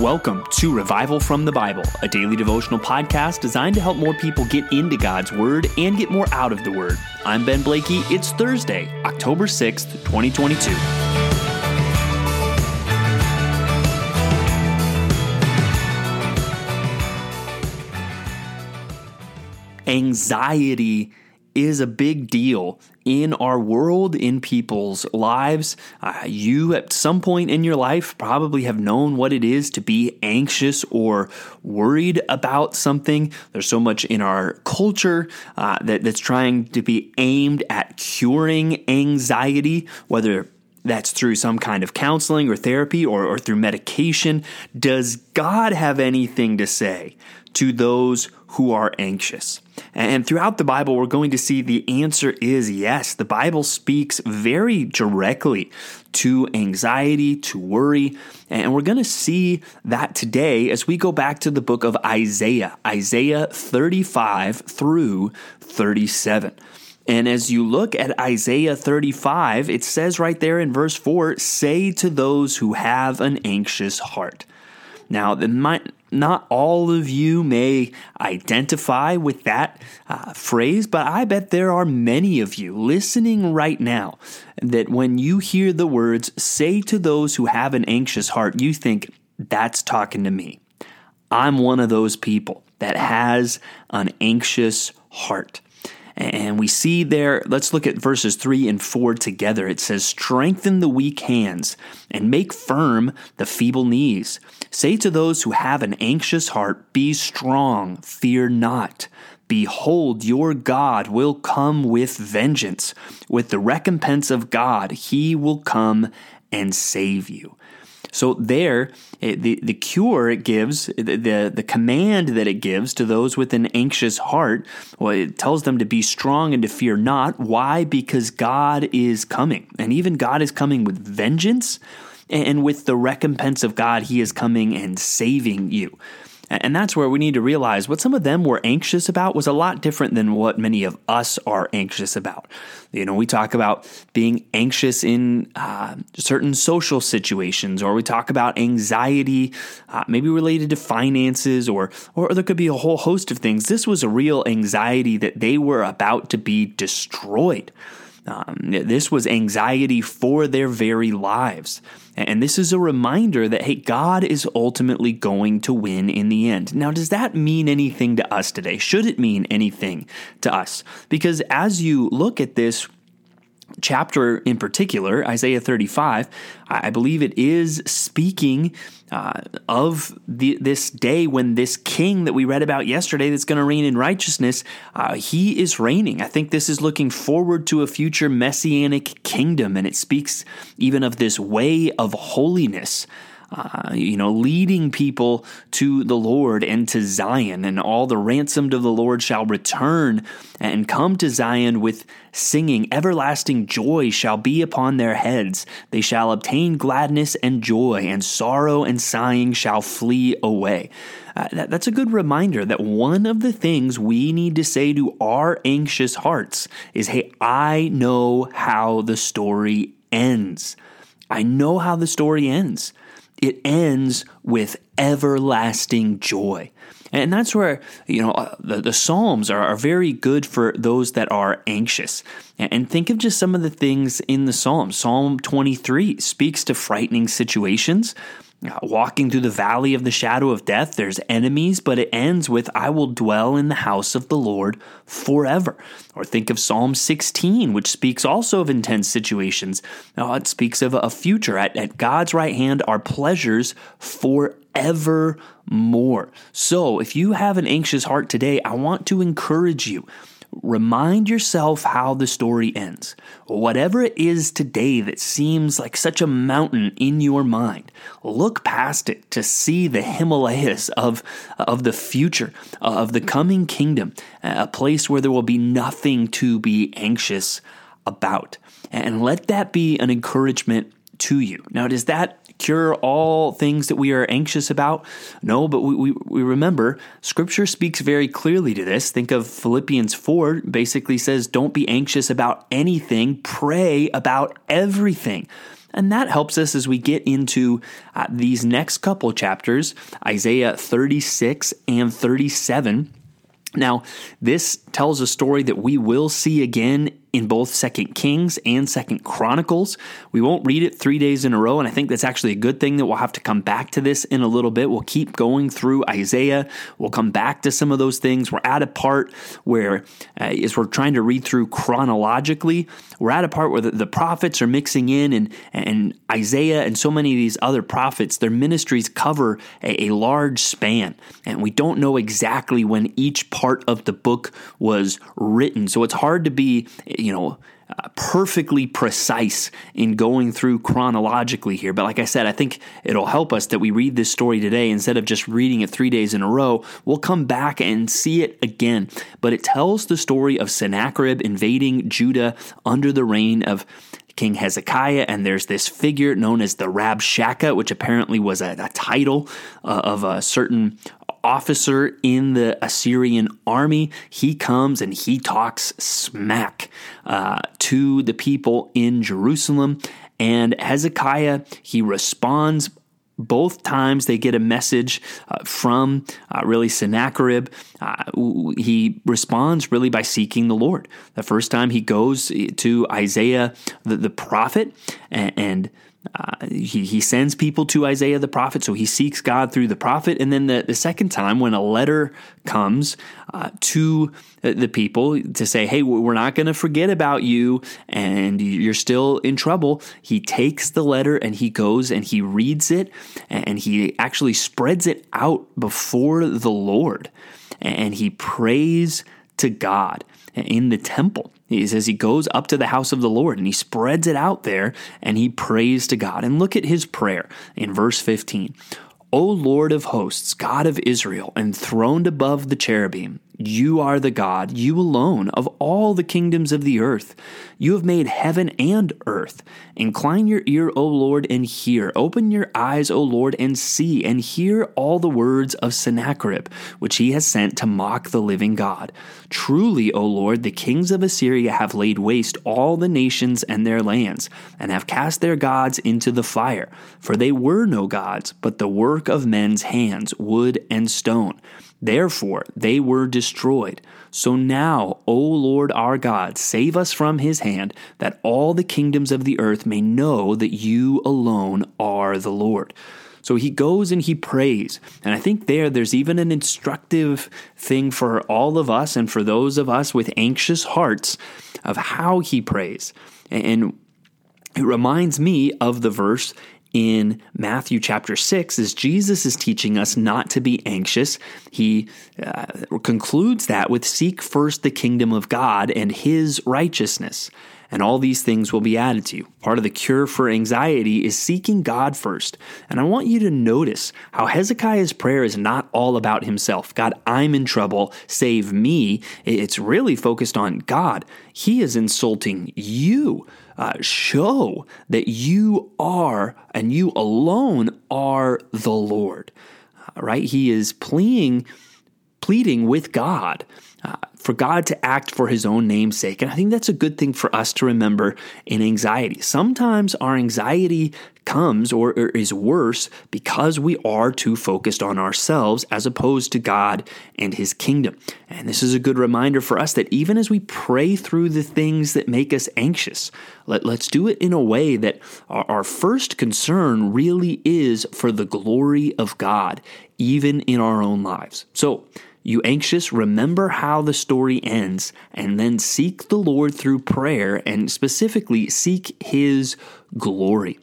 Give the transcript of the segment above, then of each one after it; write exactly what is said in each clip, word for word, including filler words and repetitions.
Welcome to Revival from the Bible, a daily devotional podcast designed to help more people get into God's Word and get more out of the Word. I'm Ben Blakey. It's Thursday, October sixth, twenty twenty-two. Anxiety is a big deal in our world, in people's lives. Uh, you at some point in your life probably have known what it is to be anxious or worried about something. There's so much in our culture uh, that, that's trying to be aimed at curing anxiety, whether that's through some kind of counseling or therapy or, or through medication. Does God have anything to say to those who are anxious? And throughout the Bible, we're going to see the answer is yes. The Bible speaks very directly to anxiety, to worry, and we're going to see that today as we go back to the book of Isaiah, Isaiah thirty-five through thirty-seven. And as you look at Isaiah thirty-five, it says right there in verse four, "Say to those who have an anxious heart." Now, the might Not all of you may identify with that uh, phrase, but I bet there are many of you listening right now that when you hear the words, "say to those who have an anxious heart," you think, that's talking to me. I'm one of those people that has an anxious heart. And we see there, let's look at verses three and four together. It says, "Strengthen the weak hands and make firm the feeble knees. Say to those who have an anxious heart, be strong, fear not. Behold, your God will come with vengeance. With the recompense of God, he will come and save you." So there, the, the cure it gives, the, the, the command that it gives to those with an anxious heart, well, it tells them to be strong and to fear not. Why? Because God is coming. And even God is coming with vengeance, and with the recompense of God, he is coming and saving you. And that's where we need to realize what some of them were anxious about was a lot different than what many of us are anxious about. You know, we talk about being anxious in uh, certain social situations, or we talk about anxiety uh, maybe related to finances, or, or there could be a whole host of things. This was a real anxiety that they were about to be destroyed. Um, this was anxiety for their very lives. And this is a reminder that, hey, God is ultimately going to win in the end. Now, does that mean anything to us today? Should it mean anything to us? Because as you look at this chapter in particular, Isaiah thirty-five, I believe it is speaking uh, of the, this day when this king that we read about yesterday that's going to reign in righteousness, uh, he is reigning. I think this is looking forward to a future messianic kingdom, and it speaks even of this way of holiness. Uh, you know, leading people to the Lord and to Zion, and all the ransomed of the Lord shall return and come to Zion with singing. Everlasting joy shall be upon their heads. They shall obtain gladness and joy, and sorrow and sighing shall flee away. Uh, that, that's a good reminder that one of the things we need to say to our anxious hearts is, hey, I know how the story ends. I know how the story ends. It ends with everlasting joy. And that's where, you know, the, the Psalms are, are very good for those that are anxious. And think of just some of the things in the Psalms. Psalm twenty-three speaks to frightening situations. Walking through the valley of the shadow of death, there's enemies, but it ends with, I will dwell in the house of the Lord forever. Or think of Psalm sixteen, which speaks also of intense situations. Now, it speaks of a future. At, at God's right hand are pleasures forevermore. So if you have an anxious heart today, I want to encourage you. Remind yourself how the story ends. Whatever it is today that seems like such a mountain in your mind, look past it to see the Himalayas of, of the future, of the coming kingdom, a place where there will be nothing to be anxious about. And let that be an encouragement to you. Now, does that cure all things that we are anxious about? No, but we, we, we remember Scripture speaks very clearly to this. Think of Philippians four, basically says, don't be anxious about anything, pray about everything. And that helps us as we get into uh, these next couple chapters, Isaiah thirty-six and thirty-seven. Now, this tells a story that we will see again in both Second Kings and Second Chronicles. We won't read it three days in a row, and I think that's actually a good thing that we'll have to come back to this in a little bit. We'll keep going through Isaiah. We'll come back to some of those things. We're at a part where, uh, as we're trying to read through chronologically, we're at a part where the, the prophets are mixing in, and, and Isaiah and so many of these other prophets, their ministries cover a, a large span, and we don't know exactly when each part of the book was written. So it's hard to be, you know, uh, perfectly precise in going through chronologically here. But like I said, I think it'll help us that we read this story today instead of just reading it three days in a row. We'll come back and see it again. But it tells the story of Sennacherib invading Judah under the reign of King Hezekiah, and there's this figure known as the Rabshakeh, which apparently was a, a title uh, of a certain officer in the Assyrian army. He comes and he talks smack uh, to the people in Jerusalem, and Hezekiah, he responds. Both times they get a message uh, from uh, really Sennacherib. Uh, he responds really by seeking the Lord. The first time he goes to Isaiah the, the prophet, and, and Uh, he, he sends people to Isaiah the prophet, so he seeks God through the prophet. And then the, the second time, when a letter comes uh, to the people to say, hey, we're not going to forget about you and you're still in trouble, he takes the letter and he goes and he reads it, and he actually spreads it out before the Lord, and he prays to God in the temple. He says he goes up to the house of the Lord and he spreads it out there and he prays to God. And look at his prayer in verse fifteen. O Lord of hosts, God of Israel, enthroned above the cherubim, you are the God, you alone, of all the kingdoms of the earth. You have made heaven and earth. Incline your ear, O Lord, and hear. Open your eyes, O Lord, and see, and hear all the words of Sennacherib, which he has sent to mock the living God. Truly, O Lord, the kings of Assyria have laid waste all the nations and their lands, and have cast their gods into the fire. For they were no gods, but the work of men's hands, wood and stone. Therefore they were destroyed. So now, O Lord our God, save us from his hand, that all the kingdoms of the earth may know that you alone are the Lord. So he goes and he prays. And I think there, there's even an instructive thing for all of us and for those of us with anxious hearts of how he prays. And it reminds me of the verse in Matthew chapter six, as Jesus is teaching us not to be anxious. He uh, concludes that with, seek first the kingdom of God and his righteousness, and all these things will be added to you. Part of the cure for anxiety is seeking God first. And I want you to notice how Hezekiah's prayer is not all about himself. God, I'm in trouble. Save me. It's really focused on God. He is insulting you. Uh, show that you are, and you alone are, the Lord, uh, right? He is pleading, pleading with God uh, for God to act for his own name's sake. And I think that's a good thing for us to remember in anxiety. Sometimes our anxiety comes or, or is worse because we are too focused on ourselves as opposed to God and his kingdom. And this is a good reminder for us that even as we pray through the things that make us anxious, let, let's do it in a way that our, our first concern really is for the glory of God, even in our own lives. So, you anxious, remember how the story ends, and then seek the Lord through prayer, and specifically seek his glory.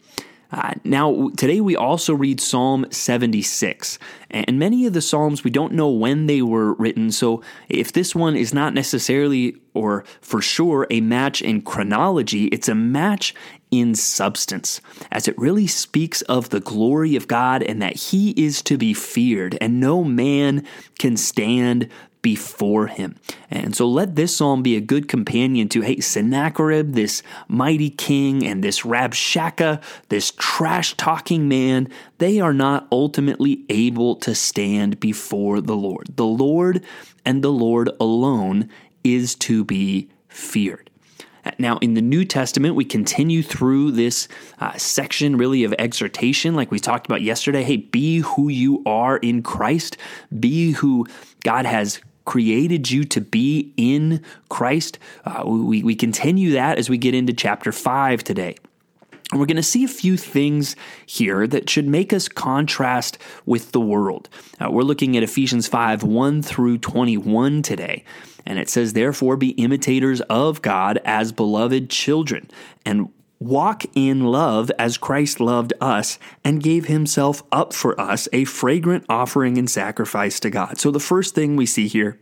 Uh, now, today we also read Psalm seventy-six, and many of the Psalms, we don't know when they were written, so if this one is not necessarily or for sure a match in chronology, it's a match in substance, as it really speaks of the glory of God and that he is to be feared, and no man can stand before him. And so let this psalm be a good companion to, hey, Sennacherib, this mighty king, and this Rabshakeh, this trash-talking man, they are not ultimately able to stand before the Lord. The Lord and the Lord alone is to be feared. Now, in the New Testament, we continue through this uh, section really of exhortation, like we talked about yesterday. Hey, be who you are in Christ. Be who God has created you to be in Christ. Uh, we, we continue that as we get into chapter five today. And we're going to see a few things here that should make us contrast with the world. Uh, we're looking at Ephesians five, one through twenty-one today. And it says, "Therefore be imitators of God as beloved children, and walk in love as Christ loved us and gave himself up for us, a fragrant offering and sacrifice to God." So the first thing we see here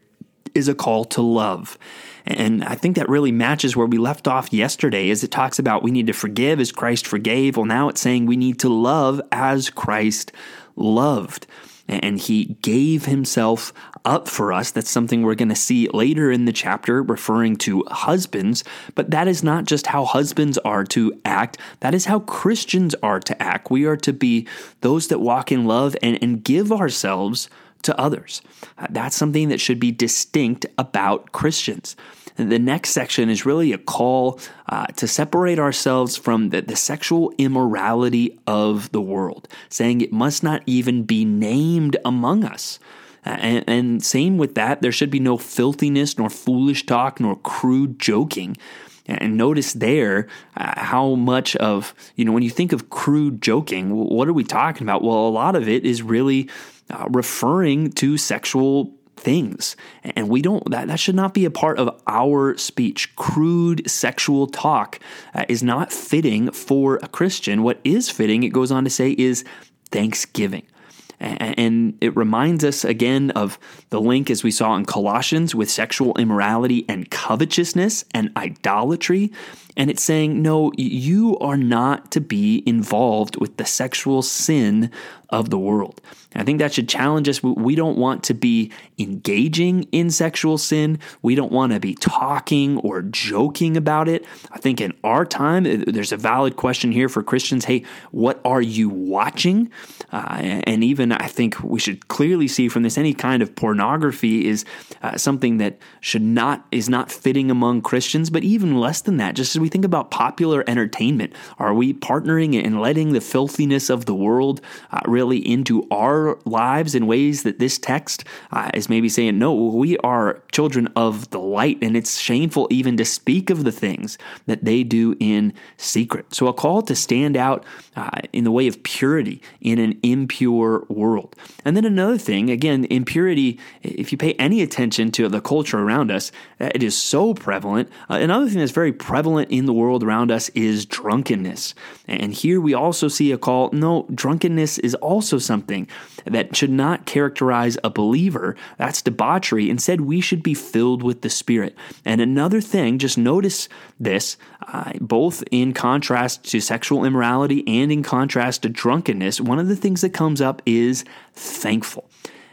is a call to love. And I think that really matches where we left off yesterday, as it talks about we need to forgive as Christ forgave. Well, now it's saying we need to love as Christ loved. And he gave himself up for us. That's something we're going to see later in the chapter referring to husbands. But that is not just how husbands are to act. That is how Christians are to act. We are to be those that walk in love and, and give ourselves to others. Uh, that's something that should be distinct about Christians. And the next section is really a call uh, to separate ourselves from the, the sexual immorality of the world, saying it must not even be named among us. Uh, and, and same with that, there should be no filthiness, nor foolish talk, nor crude joking. And notice there uh, how much of, you know, when you think of crude joking, what are we talking about? Well, a lot of it is really Uh, referring to sexual things. And we don't, that, that should not be a part of our speech. Crude sexual talk uh, is not fitting for a Christian. What is fitting, it goes on to say, is thanksgiving. And, and it reminds us again of the link, as we saw in Colossians, with sexual immorality and covetousness and idolatry. And it's saying, no, you are not to be involved with the sexual sin of the world. And I think that should challenge us. We don't want to be engaging in sexual sin. We don't want to be talking or joking about it. I think in our time, there's a valid question here for Christians. Hey, what are you watching? Uh, and even I think we should clearly see from this, any kind of pornography is uh, something that should not, is not fitting among Christians. But even less than that, just as we think about popular entertainment, are we partnering and letting the filthiness of the world uh, really into our lives in ways that this text uh, is maybe saying, no, we are children of the light, and it's shameful even to speak of the things that they do in secret. So a call to stand out uh, in the way of purity in an impure world. And then another thing, again, impurity, if you pay any attention to the culture around us, it is so prevalent. Uh, another thing that's very prevalent in the world around us is drunkenness. And here we also see a call. No, drunkenness is also something that should not characterize a believer. That's debauchery. Instead, we should be filled with the Spirit. And another thing, just notice this, uh, both in contrast to sexual immorality and in contrast to drunkenness, one of the things that comes up is thankful.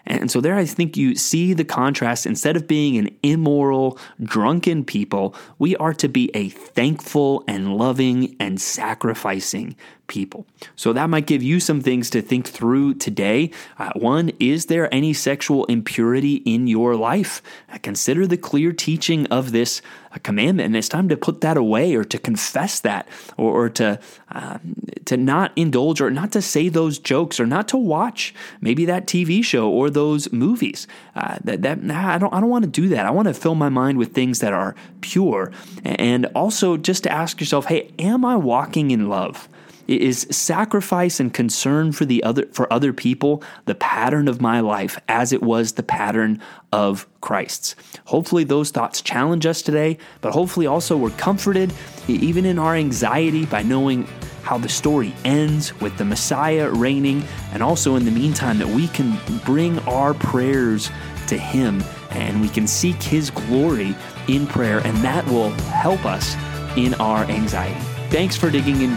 And so there I think you see the contrast. Instead of being an immoral, drunken people, we are to be a thankful and loving and sacrificing people. So that might give you some things to think through today. Uh, one, is there any sexual impurity in your life? Uh, consider the clear teaching of this uh, commandment, and it's time to put that away, or to confess that, or, or to uh, to not indulge, or not to say those jokes, or not to watch maybe that T V show or those movies. Uh, that that nah, I don't I don't want to do that. I want to fill my mind with things that are pure, and also just to ask yourself, hey, am I walking in love? Is sacrifice and concern for the other for other people the pattern of my life, as it was the pattern of Christ's? Hopefully those thoughts challenge us today, but hopefully also we're comforted, even in our anxiety, by knowing how the story ends with the Messiah reigning, and also in the meantime that we can bring our prayers to him, and we can seek his glory in prayer, and that will help us in our anxiety. Thanks for digging in,